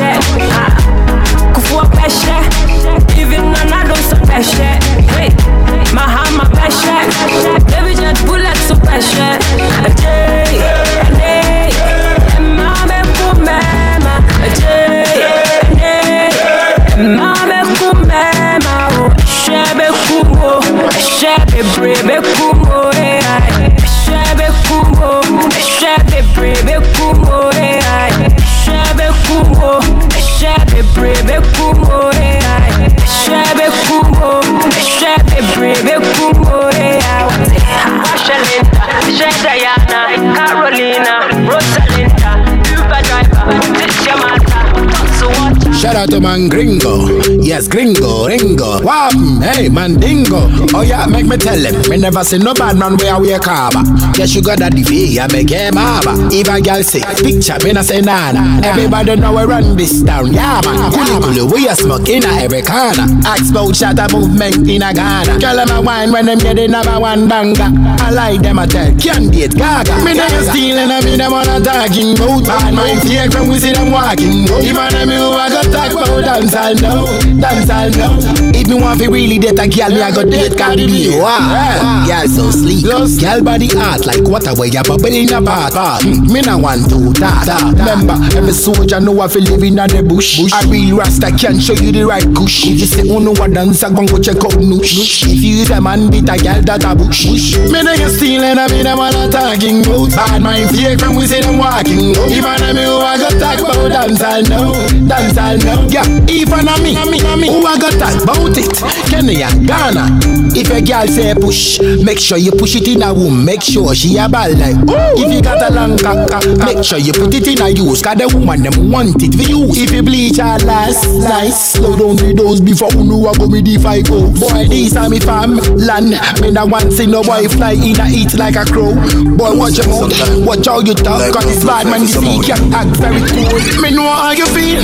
Kufu a pressure. Even when I don't so pressure. My heart, my passion. Baby, just pull out so passion. A day, a day. And my man, cool man. A day, a day. And my man, cool man. Oh, I shall be cool. I shall be brave, cool. I shall be cool. I shall be brave, cool. I shall be cool. I shall be brave, cool. I shall be cool. I shall be brave, cool. Rosalinda, Shed Diana, Carolina, Rosalinda, Uber driver, teach your mother, talk to water. Shout out to man gringo, yes gringo, ringo, wham, hey man dingo. Oh yeah, make me tell him, me never see no bad man where we a carver. Yes, you got that D V, I make him harbor. If a girl say, picture me na say nana. Everybody know we run this town, yeah man, yeah man. We a smoke in a every corner. Ask about Shatta Movement in a Ghana. Tell them a wine when them get in number one banger. I like them a tell, can't date gaga. Me never stealing and me them on a talking boat. Bad mind fear when we see them walking. Even them you a got go dancehall now, dancehall now. If me want fi really date a girl, me I got date Cardi B. Wow, girl so sleek, girl body hot like water where you bubble in a bath. Me nah want to that. Remember, every soldier know I fi live in a the bush. A real Rasta can show you the right kush. If you say you know a dancer, gon go check out noosh. If you is a man, beat a girl that a bush. Me niggas stealing and me them all a talking about. Bad mind fake when we see them walking. If I know me who I got talk about dancehall now, dancehall now. Yeah, if I know me, who I got talk about it? Kenya, Ghana. If a girl say push, make sure you push it in a womb. Make sure she a ball like. If you got a long cock, make sure you put it in a use. Cause the woman them want it for you. If you bleach her last slice, slow down the dose before you know I go me defy go. Boy, these are me fam land. Me nah want see no boy fly in a eat like a crow. Boy, watch your mouth, watch how you talk. Cause this bad man this week can act very cool. Me know how you feel.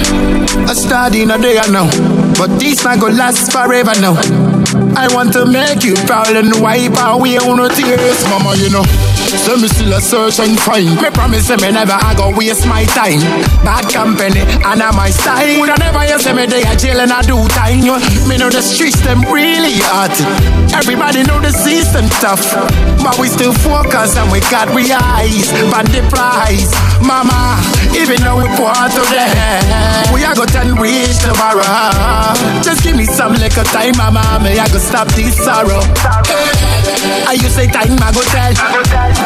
I start in a day now, but this not gonna last forever now. I want to make you proud and wipe away all the tears, mama, you know. So me still a search and find. Me promise me never I go waste my time. Bad company and I my style. Woulda never you say me they a jail and I do time. Me know the streets them really hard. Everybody know the system tough, but we still focus and we got we eyes. But the prize, mama, even though we poor today, we a go turn rich tomorrow. Just give me some little time, mama, me I go stop this sorrow. I you say time I go tell.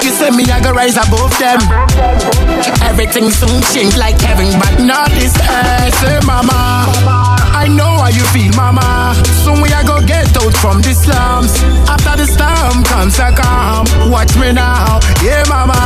You say me I go rise above them. Everything soon change like heaven, but not this earth. Say mama, I know how you feel, mama. Soon we I go get out from the slums. After the storm comes a calm. Watch me now, yeah mama.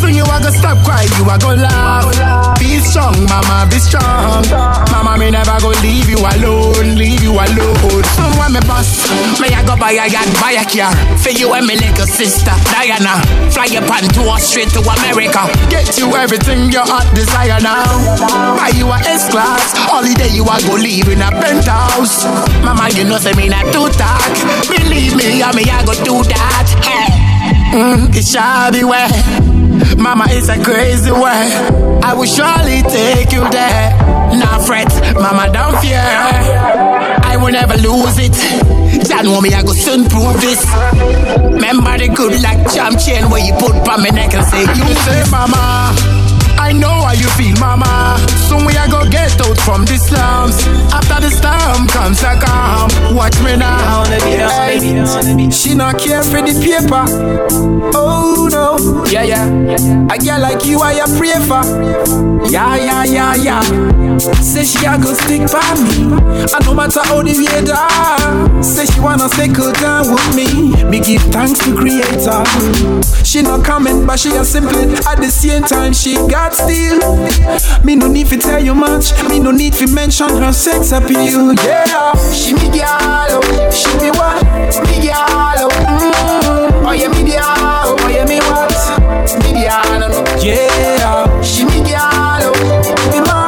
Soon you I go stop crying, you I go laugh. Be strong, mama, be strong. Mama, me never go leave you alone, leave you alone. Someone me boss, me I go buy a yacht, buy a car. For you and me little sister Diana, fly your pan to us straight to America. Get you everything your heart desire now. Buy you a S-class, holiday you a go live in a penthouse. Mama, you know say me not too talk. Believe me, I me I go do that. Hey, mm, it shall be well. Mama, it's a crazy way. I will surely take you there. Nah fret, mama, don't fear. I will never lose it. John want me, I go soon prove this. Remember the good luck charm chain where you put pa my neck and say, you say, mama, I know how you feel, mama. Soon we I go get out from the slums. After the storm comes a calm. Watch me now. She not care for the paper. Oh no. Yeah, yeah. A girl like you, I pray for. Yeah, yeah, yeah, yeah. Say she a go stick by me, and no matter how the weather. Say she wanna stay cool down with me. Me give thanks to Creator. She no comment, but she a simple. At the same time, she got still. Me no need to tell you much. Me no need to mention her sex appeal. Yeah, she me gyal, she me what? Me gyal, mm-hmm. Oh yeah, me gyal, oh yeah, me what? Me gyal, yeah, she me gyal, me what?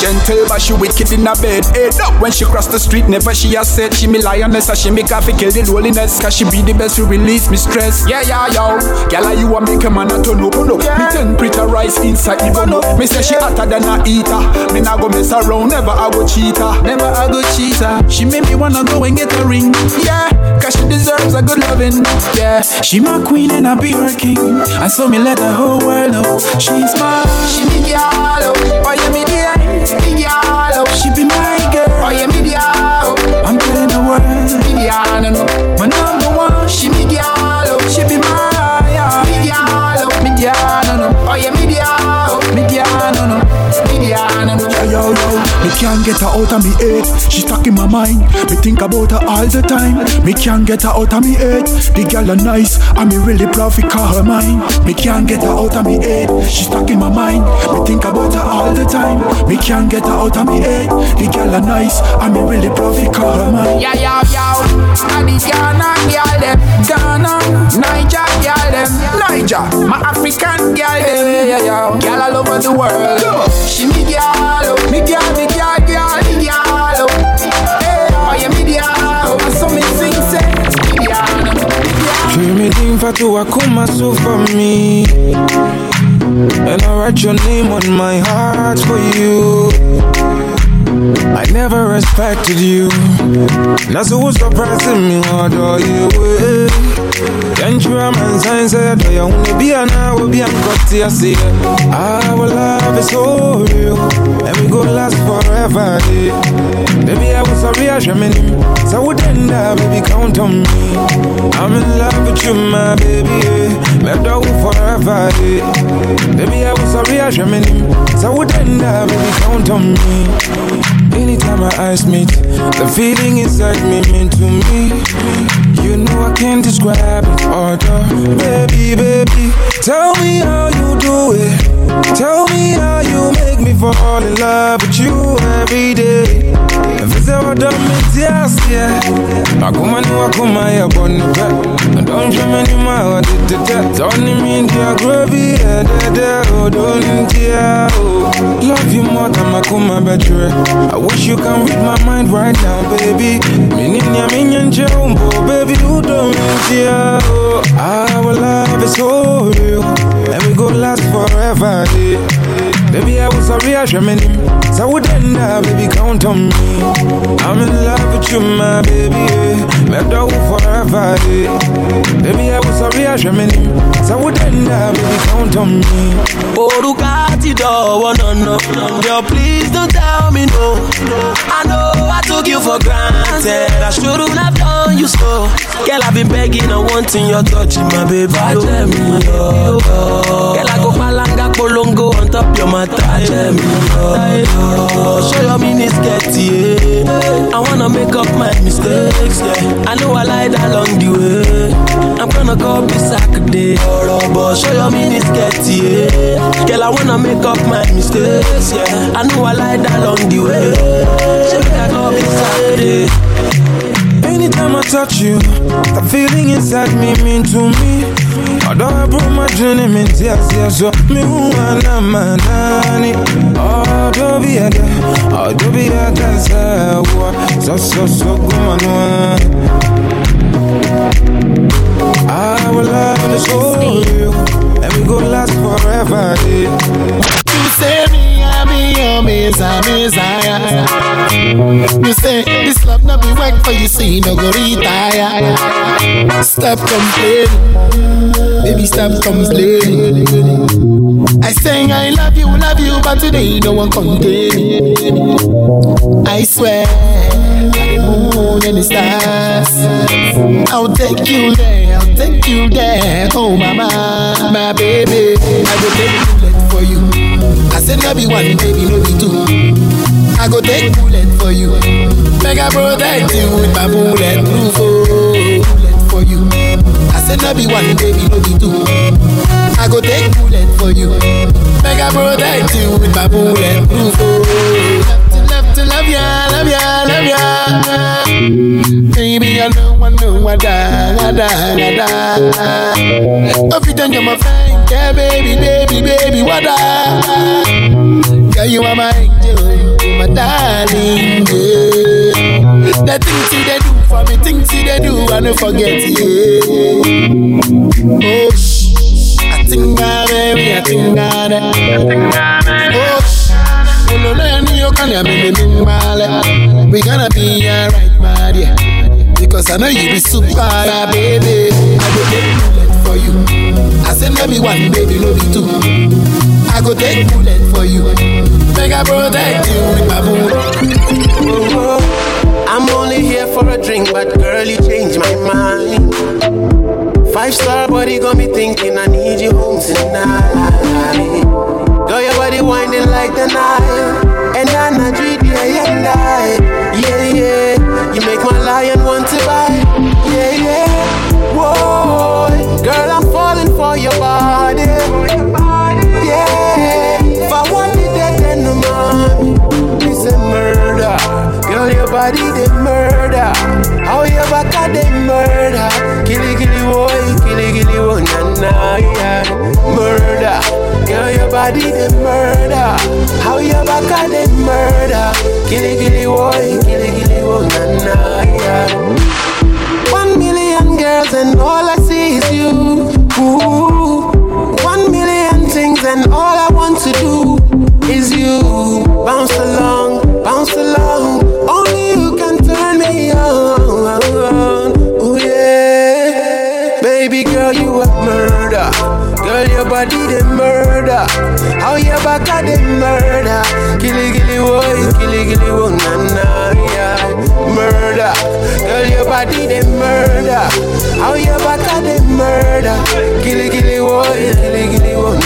Gentle, but she wicked in her bed. Head up when she cross the street, never she has said. She me lioness, and she make her kill the loneliness. Cause she be the best to release me stress. Yeah, yeah, yo. Girl, you a make a man a turn up, no. Me temperature rise inside, even no. Me say she hotter than a eater. Me nah go mess around, never I go cheat her. Never I go cheat her. She make me wanna go and get a ring. Yeah, cause she deserves a good loving. Yeah, she my queen and I be her king. And so me let the whole world know she's mine. She me yellow, oh yeah, me dear. She be my girl. Oh yeah, me girl. I'm telling the world. Me girl, my number one. She me girl. She be my girl. Me girl. Oh yeah, me girl. Me girl. Me girl. Yo yo, me can't get her out of me head. She's stuck in my mind. Me think about her all the time. Me can't get her out of me head. The girl are nice, and me really proud for her mind. Me can't get her out of me head. She's stuck in my mind. Me think about her all the time. Me can't get her out of me head. The girl are nice, and me really proud for her mind. Yeah yeah yeah, and the Ghana girl them, Ghana, Niger girl them, Niger, my African girl them. Yeah yeah yeah, girl all over the world. She me girl. Me girl, me girl, girl, me girl. Hey, oh yeah, me girl. I saw me sing, say, me girl. Dreaming tattoo, I come as so for me. And I write your name on my heart for you. I never expected you. That's what's surprising me, how do you? Can't you have my signs that I only be an hour, be an I see. Our love is so real, and we go last forever. Yeah. Baby, I was sorry, I should mean, so I wouldn't die, baby, count on me. I'm in love with you, my baby, yeah. Left out forever. Yeah. Baby, I was sorry, I should mean, so I wouldn't die, baby, count on me. Anytime my eyes meet, the feeling inside me mean to me. You know I can't describe it, order. Baby, baby, tell me how you do it. Tell me how you make me fall in love with you every day. If it's ever done me, yes, yeah. I come and I come here, but no back. I don't dream anymore, I did the death. Don't need me in the gravy, yeah, yeah, yeah, oh, don't need the, oh. Love you more than I come my bedroom. I wish you can read my mind right now, baby. Mininya minion jumbo, baby, you don't mean oh. Our love is so real, and we go last forever, yeah. Baby, I was sorry, I should mean so I wouldn't die, baby, count on me. I'm in love with you, my baby, yeah. Met dog forever, yeah. Baby, I was sorry, I should mean so I wouldn't die, baby, count on me. Borugati do, no, no, no. Girl, please don't tell me no. I know I took you for granted. I shouldn't have done you so. Girl, I've been begging and wanting your touch, my baby. I tell me, oh, oh. Girl, I go palanga, polongo on top your matter. I tell me, oh, oh. Show your miniskirty, yeah. I wanna make up my mistakes, yeah. I know I lied along the way. I'm gonna call this Saturday, oh, but show your miniskirty, yeah. Girl, I wanna make up my mistakes, yeah. I know I lied along the way. Anytime I touch you, the feeling inside me mean to me. Although I broke my journey, mean yes, yes, so me who wanna manani. Oh, do be a da, oh, do be a da, so, so, so, come on, I will love this for you, and we go last forever, yeah. You say me, I be your miss, I miss, I. You say this love not be work for you, see no go retire. Stop complaining, baby, stop complaining. I say I love you, love you, but today no one contain me. I swear, the moon and the stars, I'll take you there, I'll take you there. Oh mama, my baby, I will take you there for you. I said no be one, baby, no be two. I go take bullet for you. Make a protect you with my bullet proof, oh, for you. I said no be one, baby, no be two. I go take bullet for you. Make a protect you with my bullet proof, oh. To love ya, love ya, love ya. Baby, I know I know I die, I die, I die. If you think you're my friend, yeah, baby, baby, baby, what die? Girl, you are my angel, my darling, yeah. The things you they do for me, things you they do, I don't forget, yeah. Oh, shh, I think I, baby, I think I, I think I, we gonna be alright, my dear. Because I know you be super, baby. I go take bullet for you. I said no be one, baby, no be two. I go take bullet for you. Make I protect you with my bullet. I'm only here for a drink, but girl, you changed my mind. Five star body got me thinking I need you home tonight. Girl, your body winding like the Nile, and I not treat you and I. Yeah, yeah, you make my lion want to bite. Yeah, yeah, whoa, girl, I'm falling for your body. Yeah, if I want it, then no man, it's a murder. Girl, your body they murder. How your back are they murder? Killy, killy, boy, killy, killy, oh, na, na, yeah, murder. Girl, your body the murder. How your back at the murder? Gilly gilly boy, gilly gilly boy, na na, yeah. One million girls and all I see is you. you. One million things and all I want to do is you. Bounce along, bounce along. Only you can turn me on. Ooh yeah. Baby girl, you a murder. Girl, your body the murder. How your back at the murder. Gilly gilly woe, gilly gilly woe, na na. Murder, girl, your body they murder. How your back at they murder. Gilly gilly woe, gilly gilly woe. I'll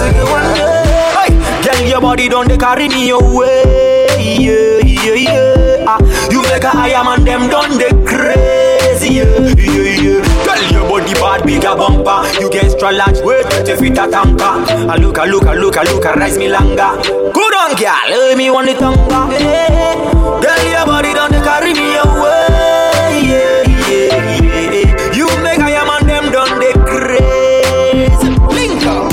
take you one day. Girl, your body don't they carry me away. Yeah, yeah, yeah. Ah, you make a I am and them don't they crazy. Yeah, yeah, yeah. Girl, your body bad, bigger bumper. You get extra large weight, twenty feet a tanker. I look, I look, I look, I look, I rise me longer. Good on, girl, let me want the tongue. Yeah. Girl, your body don't carry me away. Yeah, yeah, yeah. You make I am and them done the crazy. Link up.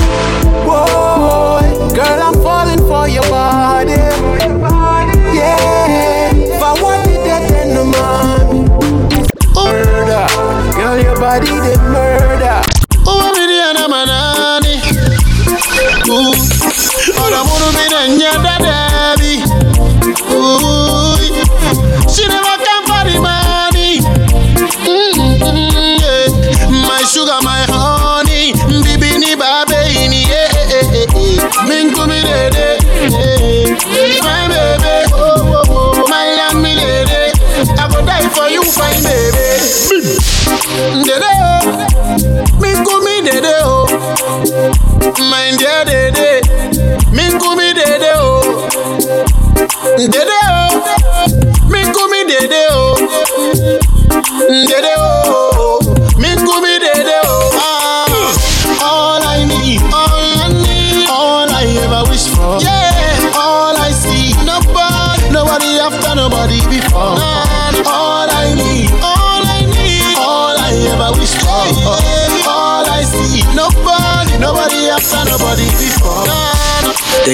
Whoa, girl, I'm falling for your body. Yeah, if I want it, that then the man. Murder, girl, your body the murder. Oh, baby, I'm a nanny. Oh, I'm a nanny.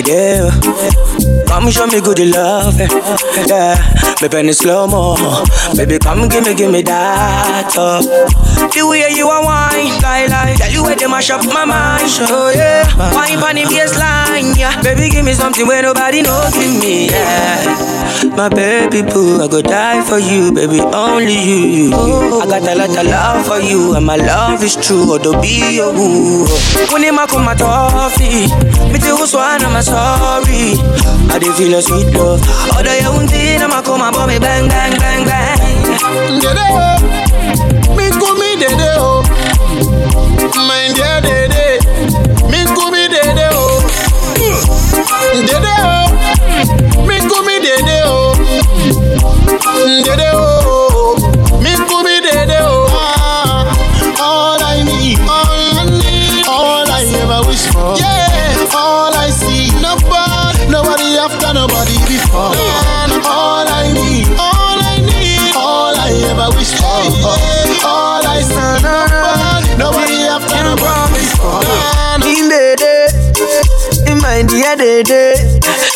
Yeah. Come show me good love, yeah. My pen is slow mo, baby come give me, give me that. Oh. The way you are wine, lie lie. Tell you where they mash up my mind, oh yeah. Wine pon the baseline, yeah. Baby give me something where nobody knows give me, yeah. My baby boo, I go die for you, baby only you. Oh. I got a lot of love for you, and my love is true. Oh, don't be your woo. When you come my toffee, me too swan I'm sorry. I did feel a sweet love. Oh, the young thing I'ma come and bomb me bang bang bang bang. Dede, me go me dede oh, my dear dede, me go me dede oh, dede oh, me go me dede oh, dede oh, me go me dede oh. Ah, all I need, all I need, all I ever wish for. Yeah, all I see, nobody, nobody after nobody before. And all I need, all I need, all I ever wish for. Oh, oh. Nobody have to promise for in the day, in my dear day day.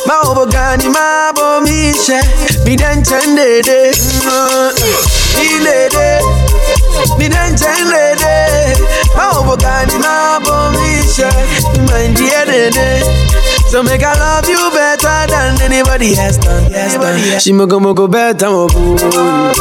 My obogani, my bomisha, me dan chan day day. In the day, me dan chan day day. My obogani, my bomisha, my dear day day. So make I love you better than anybody has done. She mogo mogo better, mogo.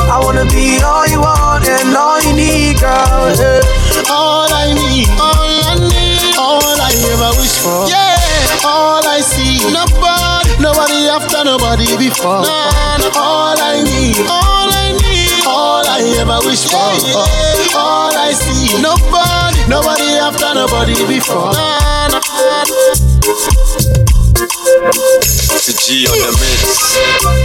I wanna be all you want and all you need, girl. Yeah. All I need, all I need, all I ever wish for. Yeah, all I see, nobody, nobody after nobody before. Man, all I need, all I need, all I ever wish for. Yeah. All I see, nobody, nobody after nobody before. Man, it's a G on the mix.